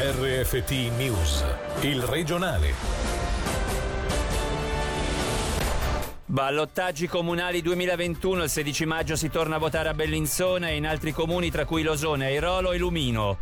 RFT News, il regionale. Ballottaggi comunali 2021, il 16 maggio si torna a votare a Bellinzona e in altri comuni tra cui Losone, Airolo e Lumino.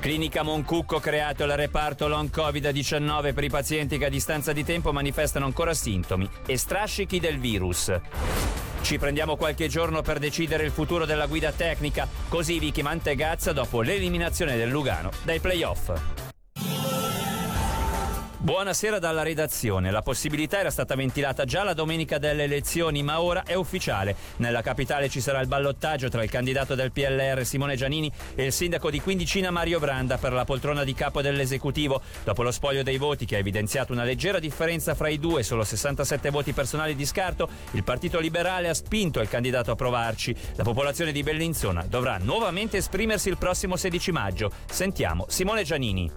Clinica Moncucco creato il reparto long Covid-19 per i pazienti che a distanza di tempo manifestano ancora sintomi e strascichi del virus. Ci prendiamo qualche giorno per decidere il futuro della guida tecnica, così Vicky Mantegazza dopo l'eliminazione del Lugano dai play-off. Buonasera dalla redazione. La possibilità era stata ventilata già la domenica delle elezioni, ma ora è ufficiale. Nella capitale ci sarà il ballottaggio tra il candidato del PLR Simone Gianini e il sindaco di Quindicina Mario Branda per la poltrona di capo dell'esecutivo, dopo lo spoglio dei voti che ha evidenziato una leggera differenza fra i due, solo 67 voti personali di scarto. Il Partito Liberale ha spinto il candidato a provarci. La popolazione di Bellinzona dovrà nuovamente esprimersi il prossimo 16 maggio. Sentiamo Simone Gianini.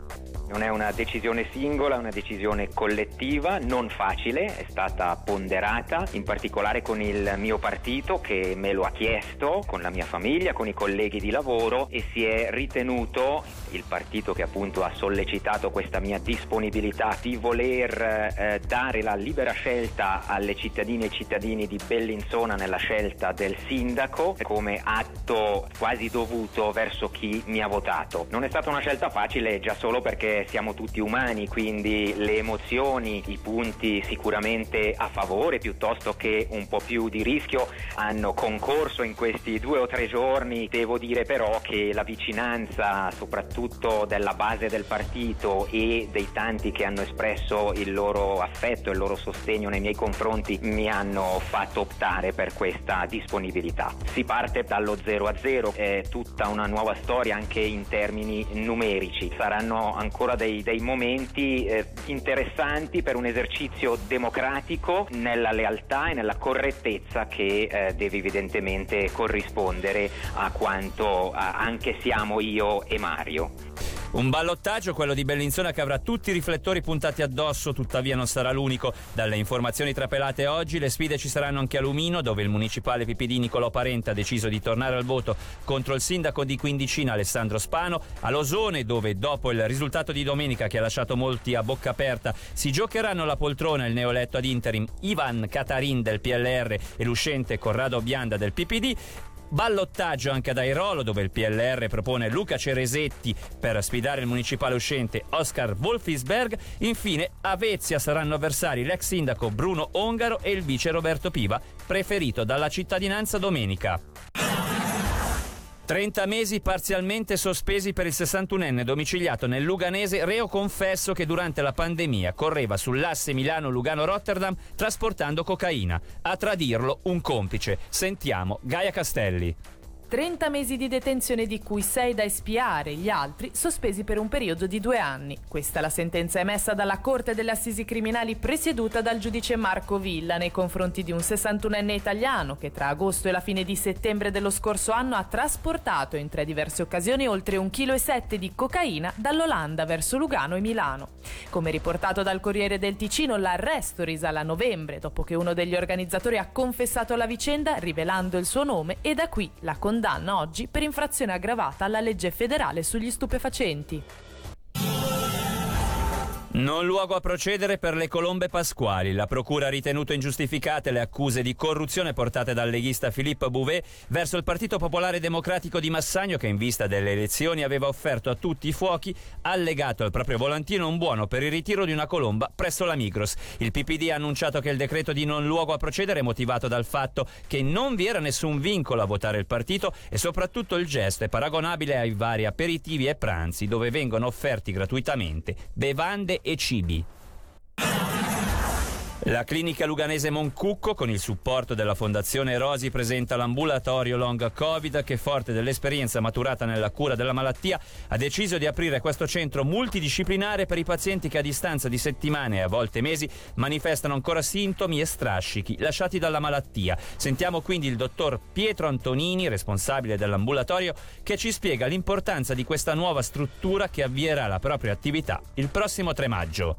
Non è una decisione singola, è una decisione collettiva, non facile, è stata ponderata, in particolare con il mio partito che me lo ha chiesto, con la mia famiglia, con i colleghi di lavoro, e si è ritenuto, il partito che appunto ha sollecitato questa mia disponibilità, di voler dare la libera scelta alle cittadine e cittadini di Bellinzona nella scelta del sindaco, come atto quasi dovuto verso chi mi ha votato. Non è stata una scelta facile, già solo perché siamo tutti umani, quindi le emozioni, i punti sicuramente a favore piuttosto che un po' più di rischio hanno concorso in questi 2 o 3 giorni. Devo dire però che la vicinanza soprattutto della base del partito e dei tanti che hanno espresso il loro affetto e il loro sostegno nei miei confronti mi hanno fatto optare per questa disponibilità. Si parte dallo 0-0, è tutta una nuova storia anche in termini numerici. Saranno ancora dei momenti interessanti per un esercizio democratico nella lealtà e nella correttezza che deve evidentemente corrispondere a quanto anche siamo io e Mario. Un ballottaggio, quello di Bellinzona, che avrà tutti i riflettori puntati addosso, tuttavia non sarà l'unico. Dalle informazioni trapelate oggi, le sfide ci saranno anche a Lumino, dove il municipale PPD Nicolò Parente ha deciso di tornare al voto contro il sindaco di Quindicina Alessandro Spano, a Losone, dove dopo il risultato di domenica che ha lasciato molti a bocca aperta, si giocheranno la poltrona il neoeletto ad interim Ivan Catarin del PLR e l'uscente Corrado Bianda del PPD. Ballottaggio anche ad Airolo, dove il PLR propone Luca Ceresetti per sfidare il municipale uscente Oscar Wolfisberg. Infine a Vezia saranno avversari l'ex sindaco Bruno Ongaro e il vice Roberto Piva, preferito dalla cittadinanza domenica. 30 mesi parzialmente sospesi per il 61enne domiciliato nel Luganese, reo confesso che durante la pandemia correva sull'asse Milano-Lugano-Rotterdam trasportando cocaina. A tradirlo un complice. Sentiamo Gaia Castelli. 30 mesi di detenzione, di cui 6 da espiare, gli altri sospesi per un periodo di 2 anni. Questa è la sentenza emessa dalla Corte delle Assise Criminali presieduta dal giudice Marco Villa nei confronti di un 61enne italiano che tra agosto e la fine di settembre dello scorso anno ha trasportato in 3 diverse occasioni oltre 1,7 kg di cocaina dall'Olanda verso Lugano e Milano. Come riportato dal Corriere del Ticino, l'arresto risale a novembre, dopo che uno degli organizzatori ha confessato la vicenda rivelando il suo nome, e da qui la condanna oggi per infrazione aggravata alla legge federale sugli stupefacenti. Non luogo a procedere per le colombe pasquali. La procura ha ritenuto ingiustificate le accuse di corruzione portate dal leghista Philippe Bouvet verso il Partito Popolare Democratico di Massagno, che in vista delle elezioni aveva offerto a tutti i fuochi, allegato al proprio volantino, un buono per il ritiro di una colomba presso la Migros. Il PPD ha annunciato che il decreto di non luogo a procedere è motivato dal fatto che non vi era nessun vincolo a votare il partito e soprattutto il gesto è paragonabile ai vari aperitivi e pranzi dove vengono offerti gratuitamente bevande e cibi. La clinica luganese Moncucco, con il supporto della Fondazione Rosi, presenta l'ambulatorio Long Covid che, forte dell'esperienza maturata nella cura della malattia, ha deciso di aprire questo centro multidisciplinare per i pazienti che a distanza di settimane e a volte mesi manifestano ancora sintomi e strascichi lasciati dalla malattia. Sentiamo quindi il dottor Pietro Antonini, responsabile dell'ambulatorio, che ci spiega l'importanza di questa nuova struttura che avvierà la propria attività il prossimo 3 maggio.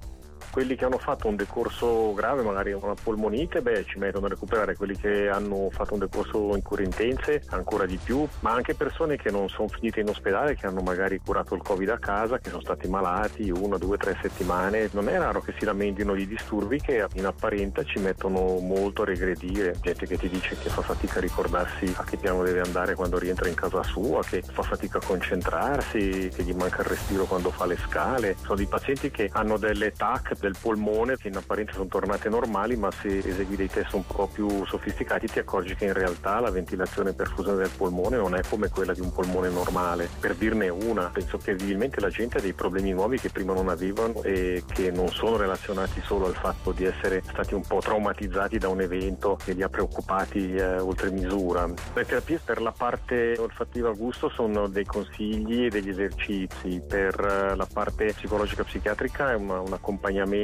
Quelli che hanno fatto un decorso grave, magari una polmonite, ci mettono a recuperare. Quelli che hanno fatto un decorso in curentenze, ancora di più, ma anche persone che non sono finite in ospedale, che hanno magari curato il Covid a casa, che sono stati malati 1, 2, 3 settimane. Non è raro che si lamentino di disturbi che in apparenza ci mettono molto a regredire. Gente che ti dice che fa fatica a ricordarsi a che piano deve andare quando rientra in casa sua, che fa fatica a concentrarsi, che gli manca il respiro quando fa le scale. Sono dei pazienti che hanno delle TAC del polmone che in apparenza sono tornate normali, ma se esegui dei test un po' più sofisticati ti accorgi che in realtà la ventilazione e perfusione del polmone non è come quella di un polmone normale. Per dirne una, penso che evidentemente la gente ha dei problemi nuovi che prima non avevano e che non sono relazionati solo al fatto di essere stati un po' traumatizzati da un evento che li ha preoccupati oltre misura. Le terapie per la parte olfattiva a gusto sono dei consigli e degli esercizi, per la parte psicologica psichiatrica è un accompagnamento,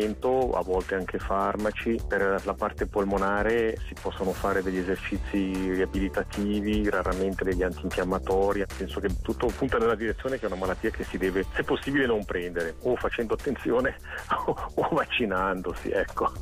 a volte anche farmaci. Per la parte polmonare si possono fare degli esercizi riabilitativi, raramente degli antinfiammatori. Penso che tutto punta nella direzione che è una malattia che si deve, se possibile, non prendere, o facendo attenzione o vaccinandosi, ecco.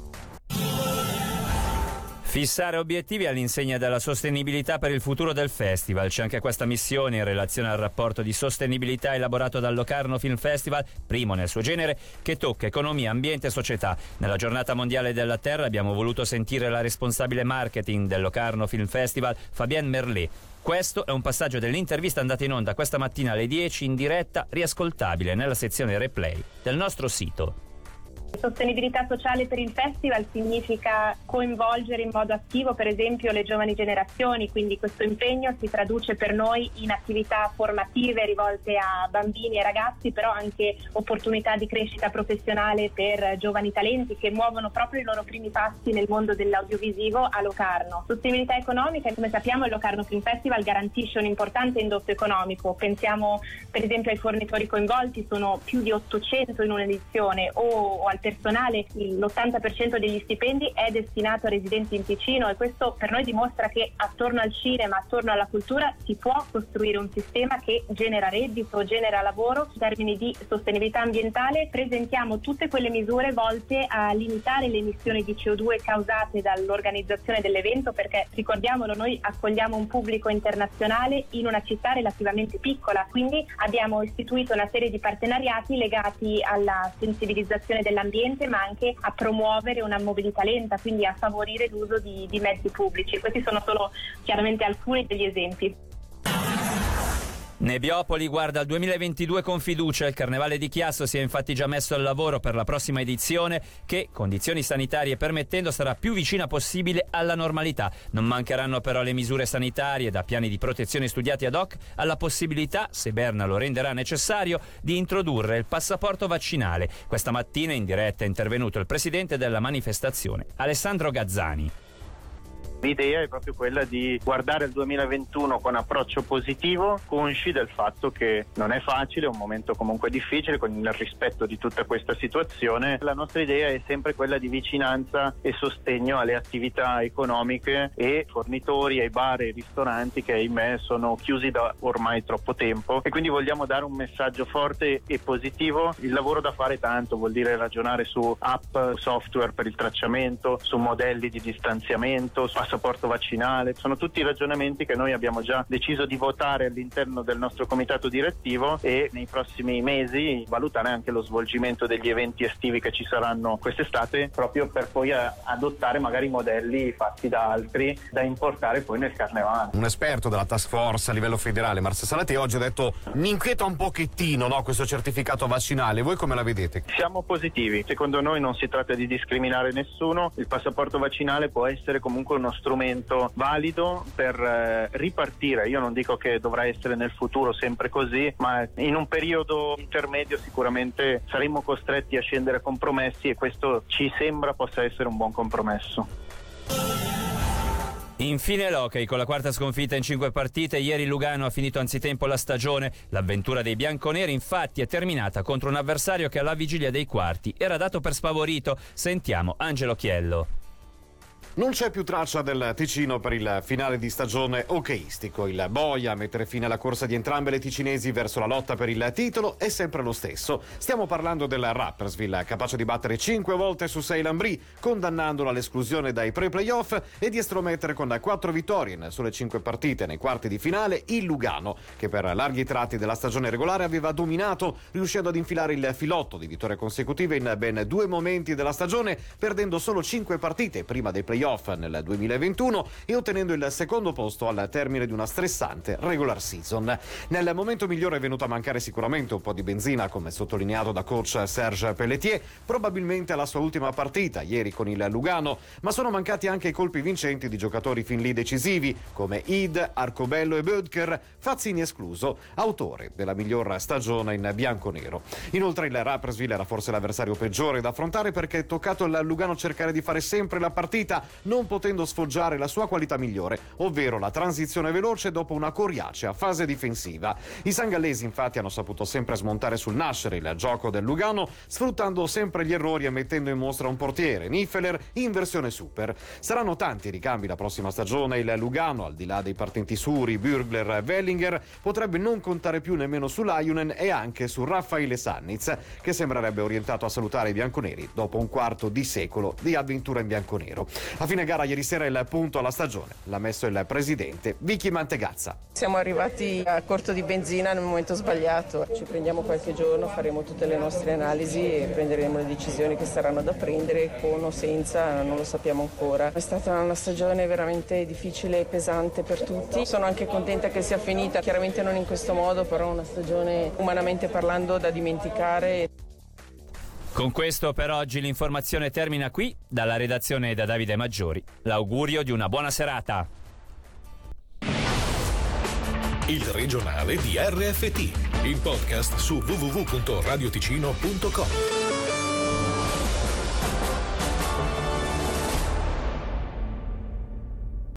Fissare obiettivi all'insegna della sostenibilità per il futuro del festival. C'è anche questa missione in relazione al rapporto di sostenibilità elaborato dal Locarno Film Festival, primo nel suo genere, che tocca economia, ambiente e società. Nella giornata mondiale della terra abbiamo voluto sentire la responsabile marketing del Locarno Film Festival, Fabienne Merlet. Questo è un passaggio dell'intervista andata in onda questa mattina alle 10 in diretta, riascoltabile nella sezione replay del nostro sito. Sostenibilità sociale per il festival significa coinvolgere in modo attivo, per esempio, le giovani generazioni, quindi questo impegno si traduce per noi in attività formative rivolte a bambini e ragazzi, però anche opportunità di crescita professionale per giovani talenti che muovono proprio i loro primi passi nel mondo dell'audiovisivo a Locarno. Sostenibilità economica, come sappiamo, il Locarno Film Festival garantisce un importante indotto economico. Pensiamo per esempio ai fornitori coinvolti, sono più di 800 in un'edizione, o al personale, l'80% degli stipendi è destinato a residenti in Ticino, e questo per noi dimostra che attorno al cinema, attorno alla cultura si può costruire un sistema che genera reddito, genera lavoro. In termini di sostenibilità ambientale presentiamo tutte quelle misure volte a limitare le emissioni di CO2 causate dall'organizzazione dell'evento, perché ricordiamolo, noi accogliamo un pubblico internazionale in una città relativamente piccola, quindi abbiamo istituito una serie di partenariati legati alla sensibilizzazione dell'ambiente, ma anche a promuovere una mobilità lenta, quindi a favorire l'uso di mezzi pubblici. Questi sono solo chiaramente alcuni degli esempi. Nebbiopoli guarda al 2022 con fiducia. Il Carnevale di Chiasso si è infatti già messo al lavoro per la prossima edizione che, condizioni sanitarie permettendo, sarà più vicina possibile alla normalità. Non mancheranno però le misure sanitarie, da piani di protezione studiati ad hoc alla possibilità, se Berna lo renderà necessario, di introdurre il passaporto vaccinale. Questa mattina in diretta è intervenuto il presidente della manifestazione, Alessandro Gazzani. L'idea è proprio quella di guardare il 2021 con approccio positivo, consci del fatto che non è facile, è un momento comunque difficile, con il rispetto di tutta questa situazione. La nostra idea è sempre quella di vicinanza e sostegno alle attività economiche e fornitori, ai bar e ai ristoranti che, ahimè, sono chiusi da ormai troppo tempo, e quindi vogliamo dare un messaggio forte e positivo. Il lavoro da fare tanto, vuol dire ragionare su app, software per il tracciamento, su modelli di distanziamento, su passaporto vaccinale. Sono tutti i ragionamenti che noi abbiamo già deciso di votare all'interno del nostro comitato direttivo, e nei prossimi mesi valutare anche lo svolgimento degli eventi estivi che ci saranno quest'estate, proprio per poi adottare magari modelli fatti da altri da importare poi nel Carnevale. Un esperto della task force a livello federale, Marzia Salati, oggi ha detto: mi inquieta un pochettino, no, questo certificato vaccinale. Voi come la vedete? Siamo positivi, secondo noi non si tratta di discriminare nessuno. Il passaporto vaccinale può essere comunque uno strumento valido per ripartire. Io non dico che dovrà essere nel futuro sempre così, ma in un periodo intermedio sicuramente saremmo costretti a scendere a compromessi, e questo ci sembra possa essere un buon compromesso. Infine l'hockey, con la quarta sconfitta in 5 partite. Ieri Lugano ha finito anzitempo la stagione. L'avventura dei bianconeri infatti è terminata contro un avversario che alla vigilia dei quarti era dato per sfavorito. Sentiamo Angelo Chiello. Non c'è più traccia del Ticino per il finale di stagione hockeyistico. Il boia a mettere fine alla corsa di entrambe le ticinesi verso la lotta per il titolo è sempre lo stesso. Stiamo parlando del Rapperswil, capace di battere 5 volte su 6 l'Ambrì, condannandolo all'esclusione dai pre-playoff, e di estromettere con 4 vittorie in sole 5 partite nei quarti di finale il Lugano, che per larghi tratti della stagione regolare aveva dominato, riuscendo ad infilare il filotto di vittorie consecutive in ben 2 momenti della stagione, perdendo solo 5 partite prima dei play-off nel 2021 e ottenendo il secondo posto al termine di una stressante regular season. Nel momento migliore è venuto a mancare sicuramente un po' di benzina, come sottolineato da coach Serge Pelletier, probabilmente alla sua ultima partita ieri con il Lugano, ma sono mancati anche i colpi vincenti di giocatori fin lì decisivi come Id, Arcobello e Bödker, Fazzini escluso, autore della miglior stagione in bianconero. Inoltre il Rapperswil era forse l'avversario peggiore da affrontare, perché è toccato al Lugano cercare di fare sempre la partita, non potendo sfoggiare la sua qualità migliore, ovvero la transizione veloce dopo una coriacea fase difensiva. I sangallesi infatti hanno saputo sempre smontare sul nascere il gioco del Lugano, sfruttando sempre gli errori e mettendo in mostra un portiere, Nifeler, in versione super. Saranno tanti i ricambi la prossima stagione. Il Lugano, al di là dei partenti Suri, Bürgler e Wellinger, potrebbe non contare più nemmeno su Lajunen e anche su Raffaele Sanniz, che sembrerebbe orientato a salutare i bianconeri dopo un quarto di secolo di avventura in bianconero. A fine gara ieri sera il punto alla stagione l'ha messo il presidente Vicky Mantegazza. Siamo arrivati a corto di benzina nel momento sbagliato. Ci prendiamo qualche giorno, faremo tutte le nostre analisi e prenderemo le decisioni che saranno da prendere, con o senza, non lo sappiamo ancora. È stata una stagione veramente difficile e pesante per tutti. Sono anche contenta che sia finita, chiaramente non in questo modo, però una stagione umanamente parlando da dimenticare. Con questo per oggi l'informazione termina qui. Dalla redazione e da Davide Maggiori, l'augurio di una buona serata. Il regionale di RFT, il podcast su www.radioticino.com.